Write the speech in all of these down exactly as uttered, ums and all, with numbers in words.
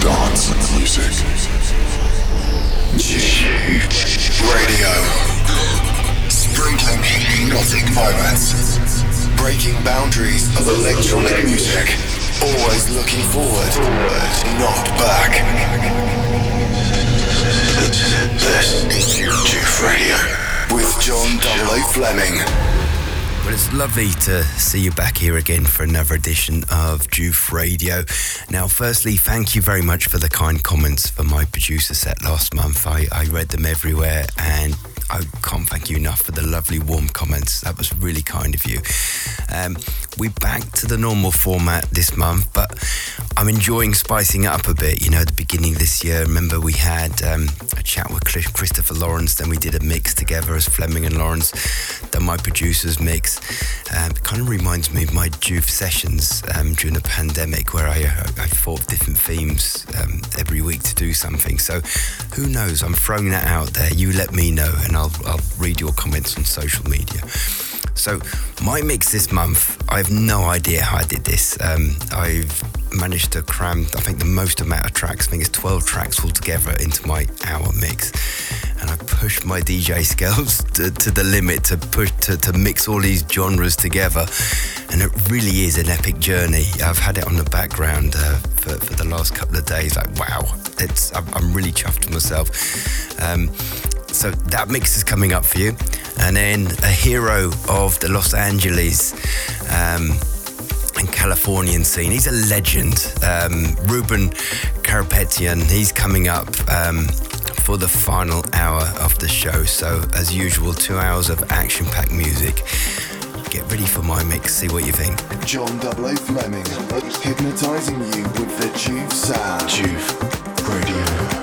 dance music. G-Radio. Sprinkling hypnotic moments. Breaking boundaries of electronic music. Always looking forward, not back. This is Joof Radio with John W. Fleming. Well, it's lovely to see you back here again for another edition of Joof Radio. Now, firstly, thank you very much for the kind comments for my producer set last month. I, I read them everywhere and I can't thank you enough for the lovely warm comments. That was really kind of you. Um, we're back to the normal format this month, but I'm enjoying spicing it up a bit. You know, at the beginning of this year, remember we had um, a chat with Christopher Lawrence, then we did a mix together as Fleming and Lawrence, then my producer's mix. Um, it kind of reminds me of my Juve sessions um, during the pandemic where I, I thought of different themes um, every week to do something. So who knows? I'm throwing that out there. You let me know and I'll, I'll read your comments on social media. So my mix this month, I have no idea how I did this. Um, I've managed to cram, I think, the most amount of tracks, I think it's twelve tracks altogether into my hour mix. And I pushed my D J skills to, to the limit to push to, to mix all these genres together. And it really is an epic journey. I've had it on the background uh, for, for the last couple of days. Like, wow, it's I'm, I'm really chuffed with myself. Um, So that mix is coming up for you. And then a hero of the Los Angeles um, and Californian scene. He's a legend. Um, Ruben Carapetian, he's coming up um, for the final hour of the show. So as usual, two hours of action-packed music. Get ready for my mix, see what you think. John W. Fleming, hypnotising you with the Juve sound. Juve Radio.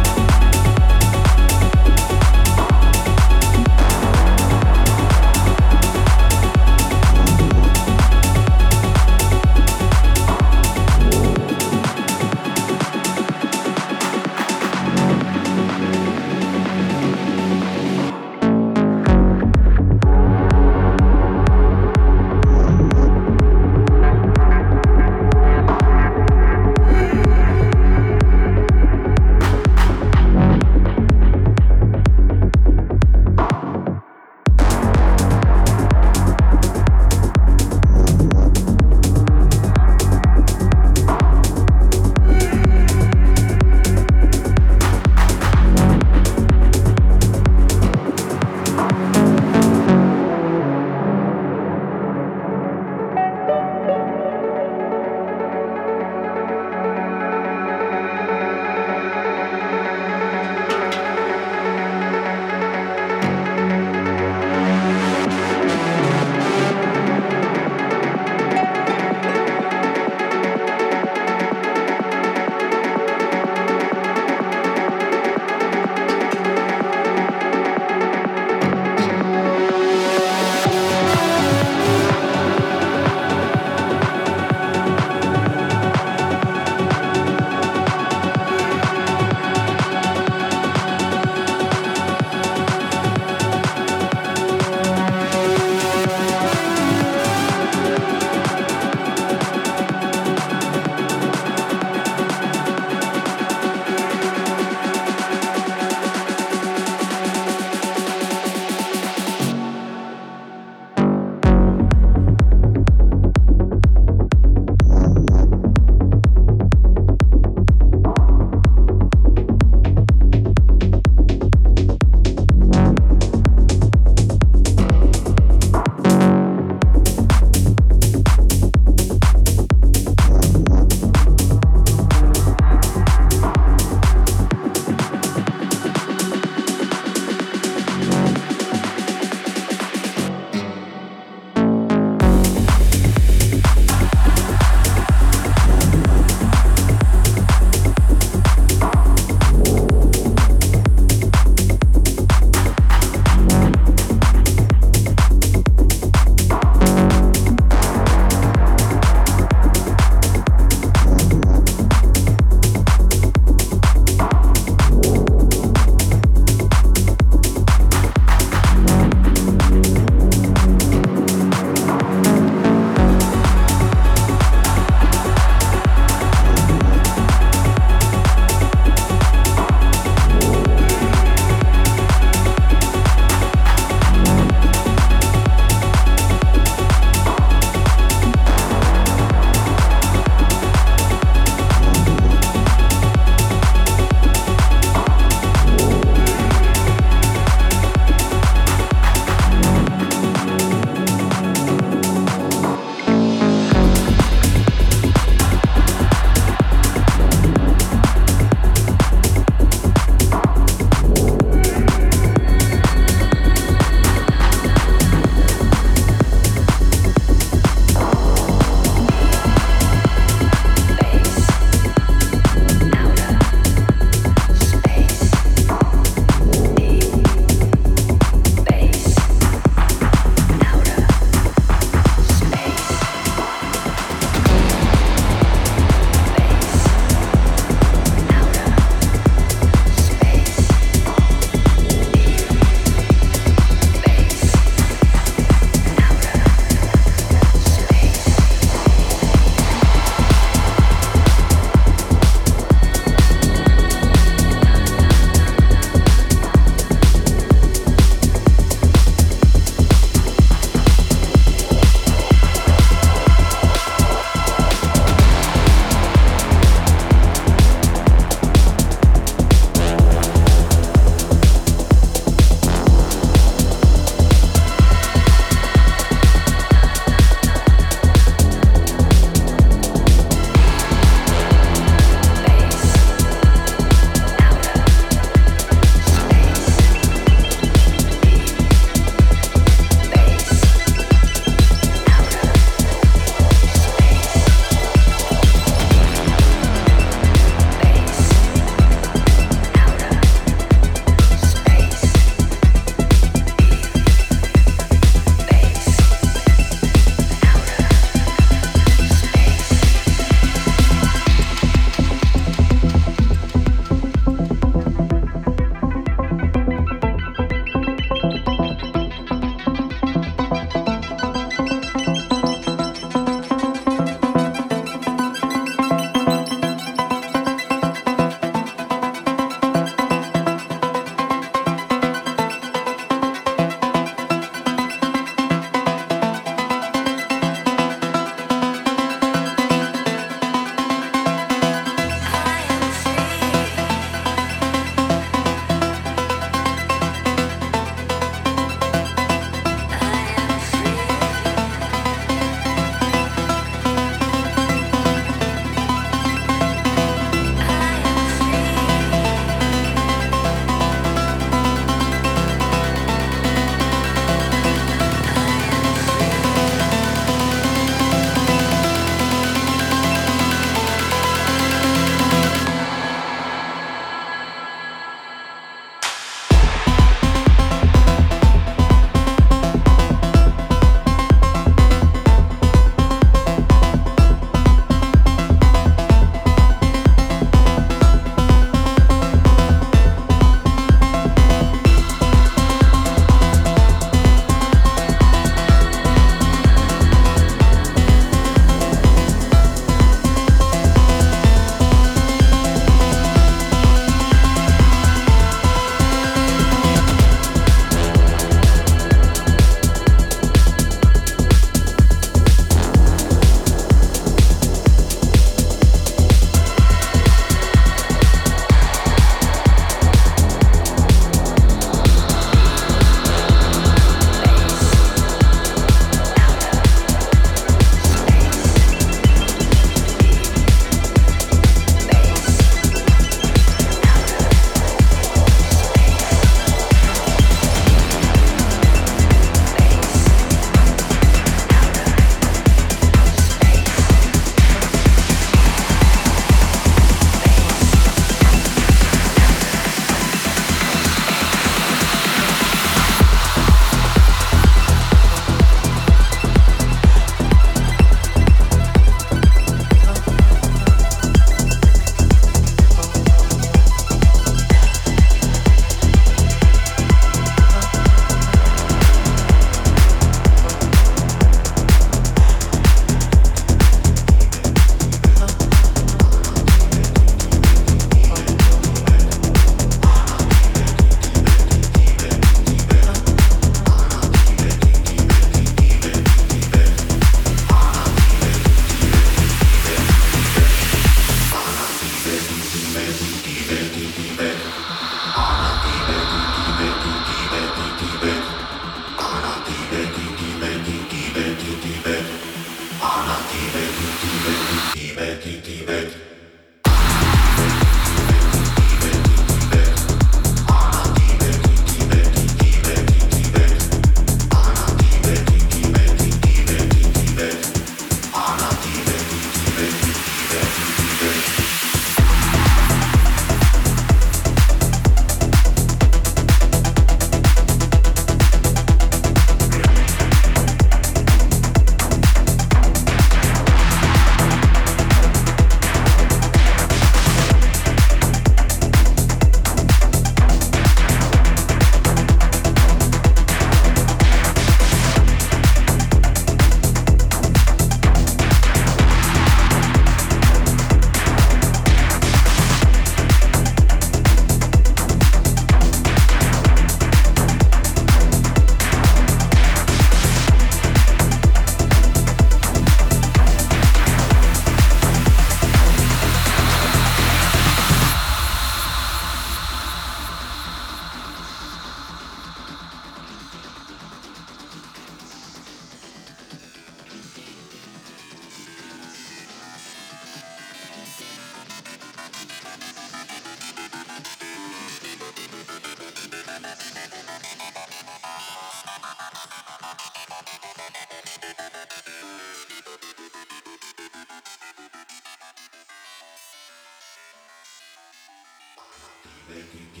Thank you.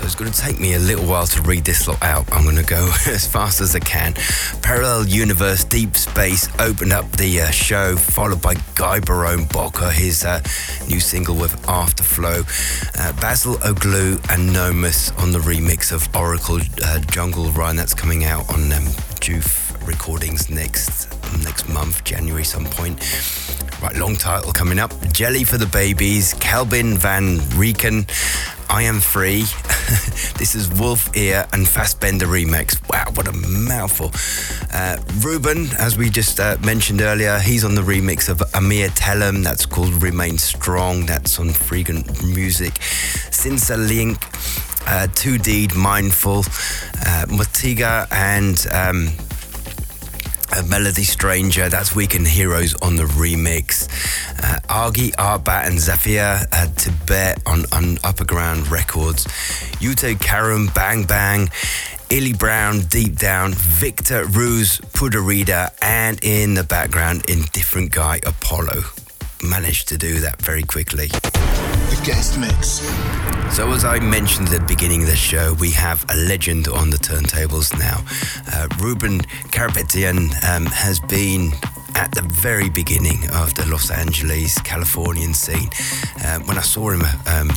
So it's going to take me a little while to read this lot out. I'm going to go as fast as I can. Parallel Universe, Deep Space opened up the uh, show, followed by Guy Barone Bocker, his uh, new single with Afterflow. Uh, Basil O'Glue and Gnomus on the remix of Oracle uh, Jungle Run. That's coming out on um, Juve Recordings next next month, January some point. Right, long title coming up. Jelly for the Babies, Calvin Van Rieken, I Am Free. This is Wolf Ear and Fastbender remix. Wow, what a mouthful. Uh, Ruben, as we just uh, mentioned earlier, he's on the remix of Amir Tellum. That's called Remain Strong. That's on Frequent Music. Sinsa Link, uh, two D, Mindful, uh, Motiga and... Um, Uh, Melody Stranger, that's Weekend Heroes on the remix. Uh, Argi Arba and Zafia, uh, Tibet on, on Upper Ground Records. Yuto Karum, Bang Bang. Illy Brown, Deep Down. Victor Ruiz, Puderida. And in the background, Indifferent Guy Apollo. Managed to do that very quickly. The guest mix. So as I mentioned at the beginning of the show, we have a legend on the turntables now. Uh, Ruben Carapetian um, has been at the very beginning of the Los Angeles, Californian scene. Uh, when I saw him um,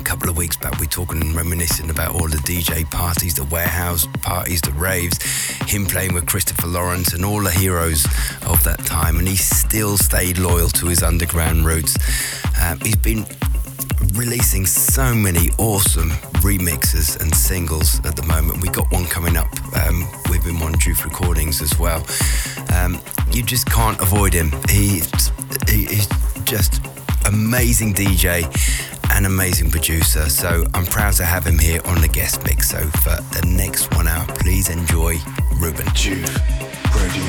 a couple of weeks back, we were talking and reminiscing about all the D J parties, the warehouse parties, the raves, him playing with Christopher Lawrence and all the heroes of that time. And he still stayed loyal to his underground roots. Um, he's been releasing so many awesome remixes and singles at the moment. We got one coming up um, with him on Joof Recordings as well. Um, you just can't avoid him. He, he he's just amazing D J and amazing producer. So I'm proud to have him here on the guest mix. So for the next one hour, please enjoy Ruben. Joof Radio.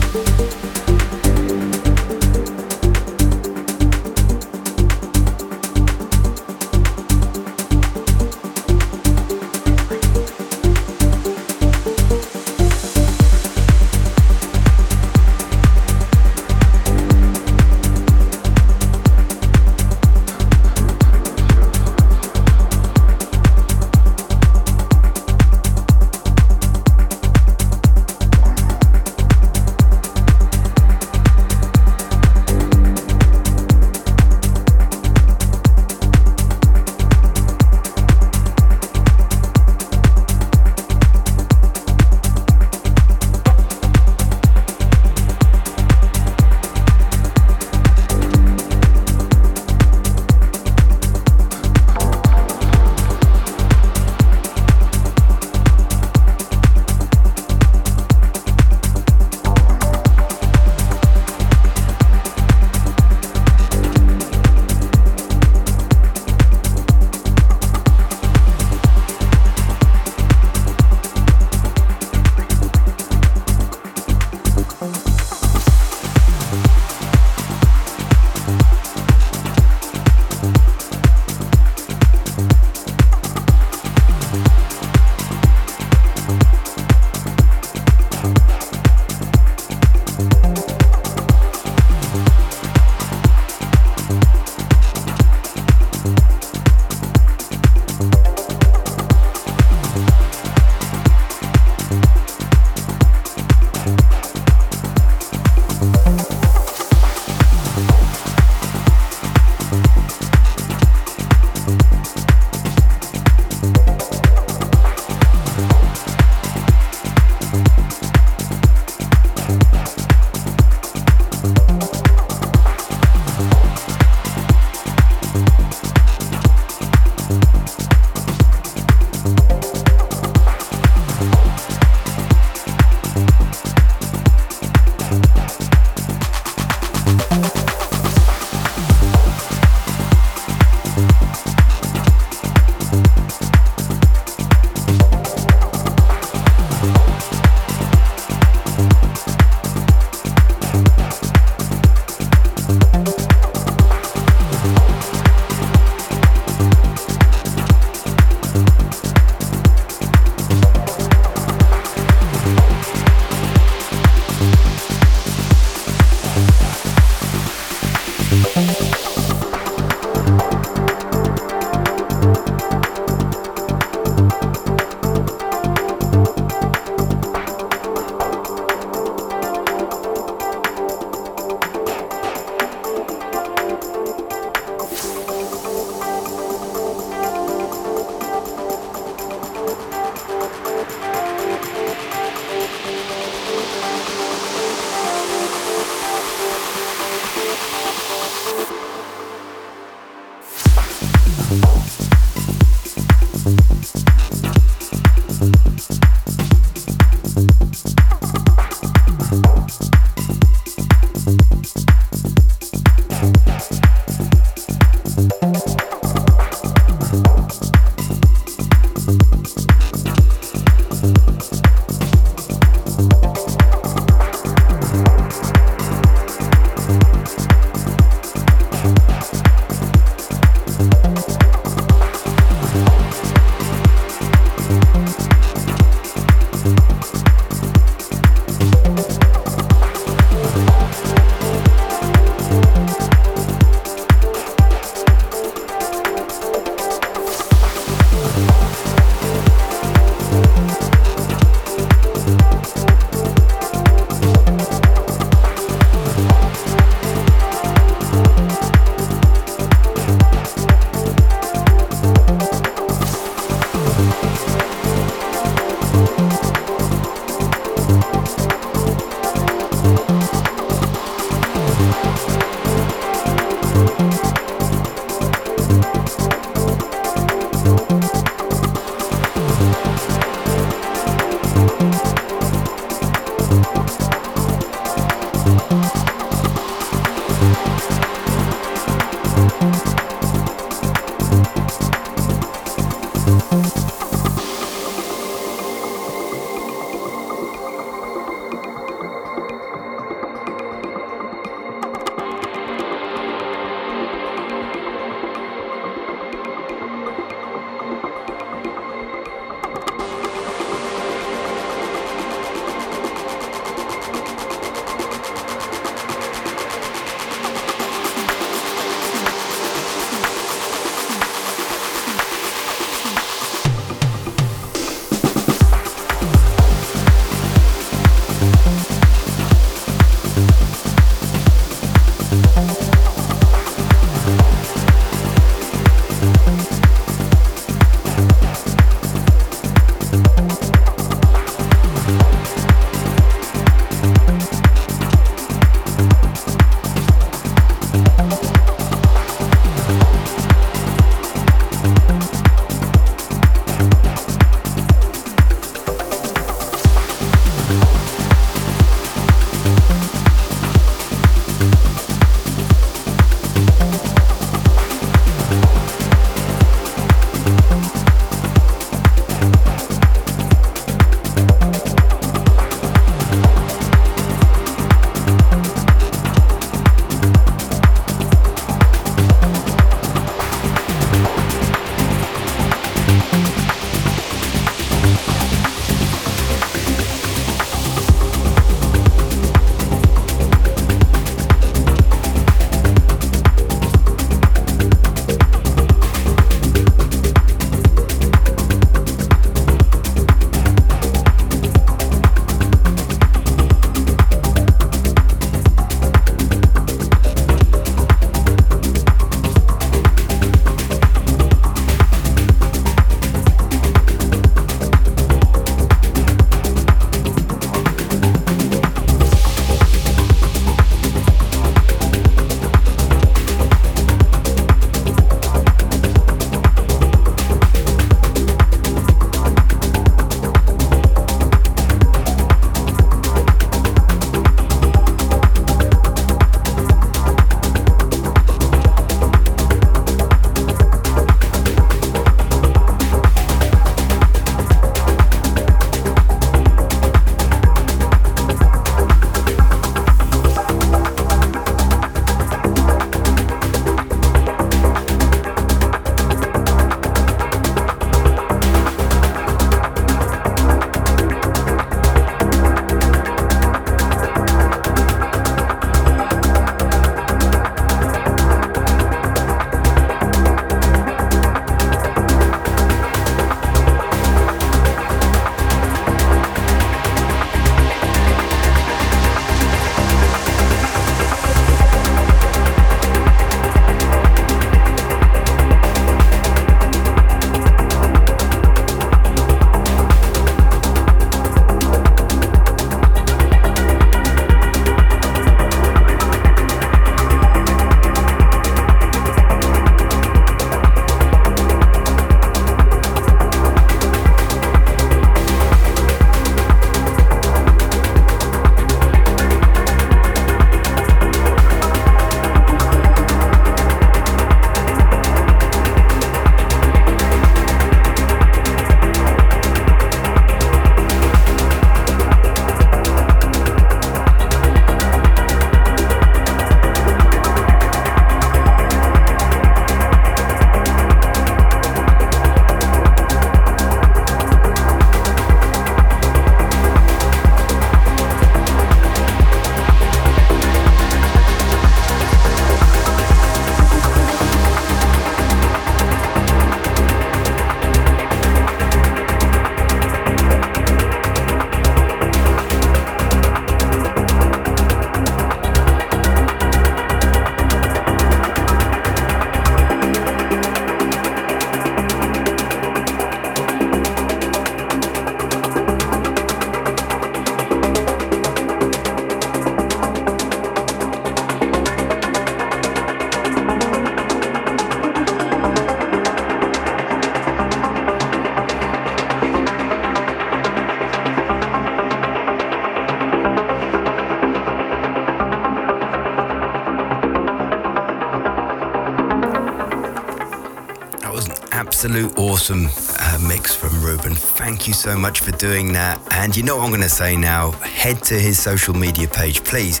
absolute awesome uh, mix from Ruben. Thank you so much for doing that. And you know what I'm going to say now? Head to his social media page, please.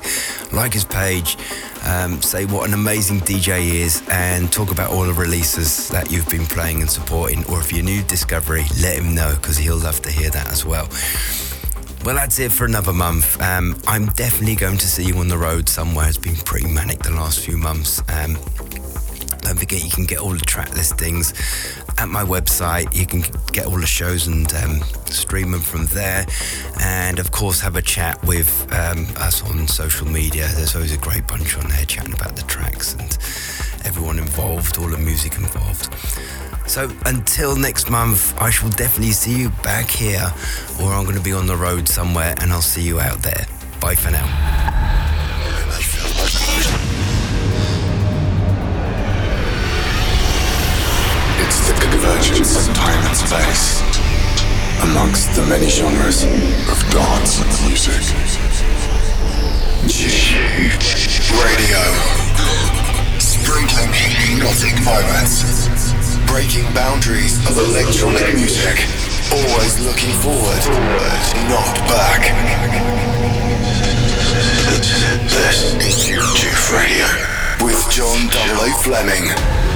Like his page, um, say what an amazing D J he is, and talk about all the releases that you've been playing and supporting. Or if you're new discovery, let him know, because he'll love to hear that as well. Well, that's it for another month. Um, I'm definitely going to see you on the road somewhere. It's been pretty manic the last few months. Um, Don't forget, you can get all the track listings at my website. You can get all the shows and um, stream them from there. And of course, have a chat with um, us on social media. There's always a great bunch on there chatting about the tracks and everyone involved, all the music involved. So until next month, I shall definitely see you back here, or I'm going to be on the road somewhere, and I'll see you out there. Bye for now. It's the convergence of time and space amongst the many genres of dance and music. G-Freak Radio, sprinkling hypnotic moments, breaking boundaries of electronic music, always looking forward, not back. This is G-Freak Radio with John W. Fleming.